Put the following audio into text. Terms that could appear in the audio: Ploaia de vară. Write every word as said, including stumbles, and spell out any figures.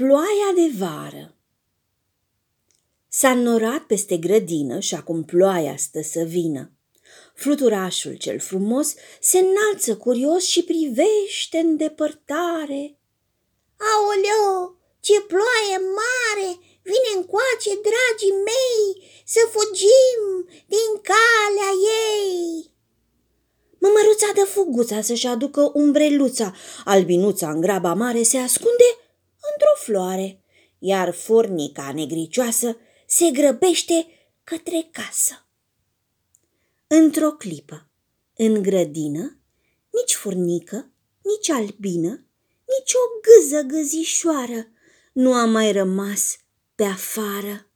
Ploaia de vară. S-a înnorat peste grădină și acum ploaia stă să vină. Fluturașul cel frumos se înalță curios și privește în depărtare. Aoleo, ce ploaie mare! Vine încoace, dragii mei, să fugim din calea ei! Mămăruța dă fuguța să-și aducă umbreluța, albinuța în graba mare se ascunde într-o floare, iar furnica negricioasă se grăbește către casă. Într-o clipă, în grădină, nici furnică, nici albină, nici o gâză gâzișoară nu a mai rămas pe afară.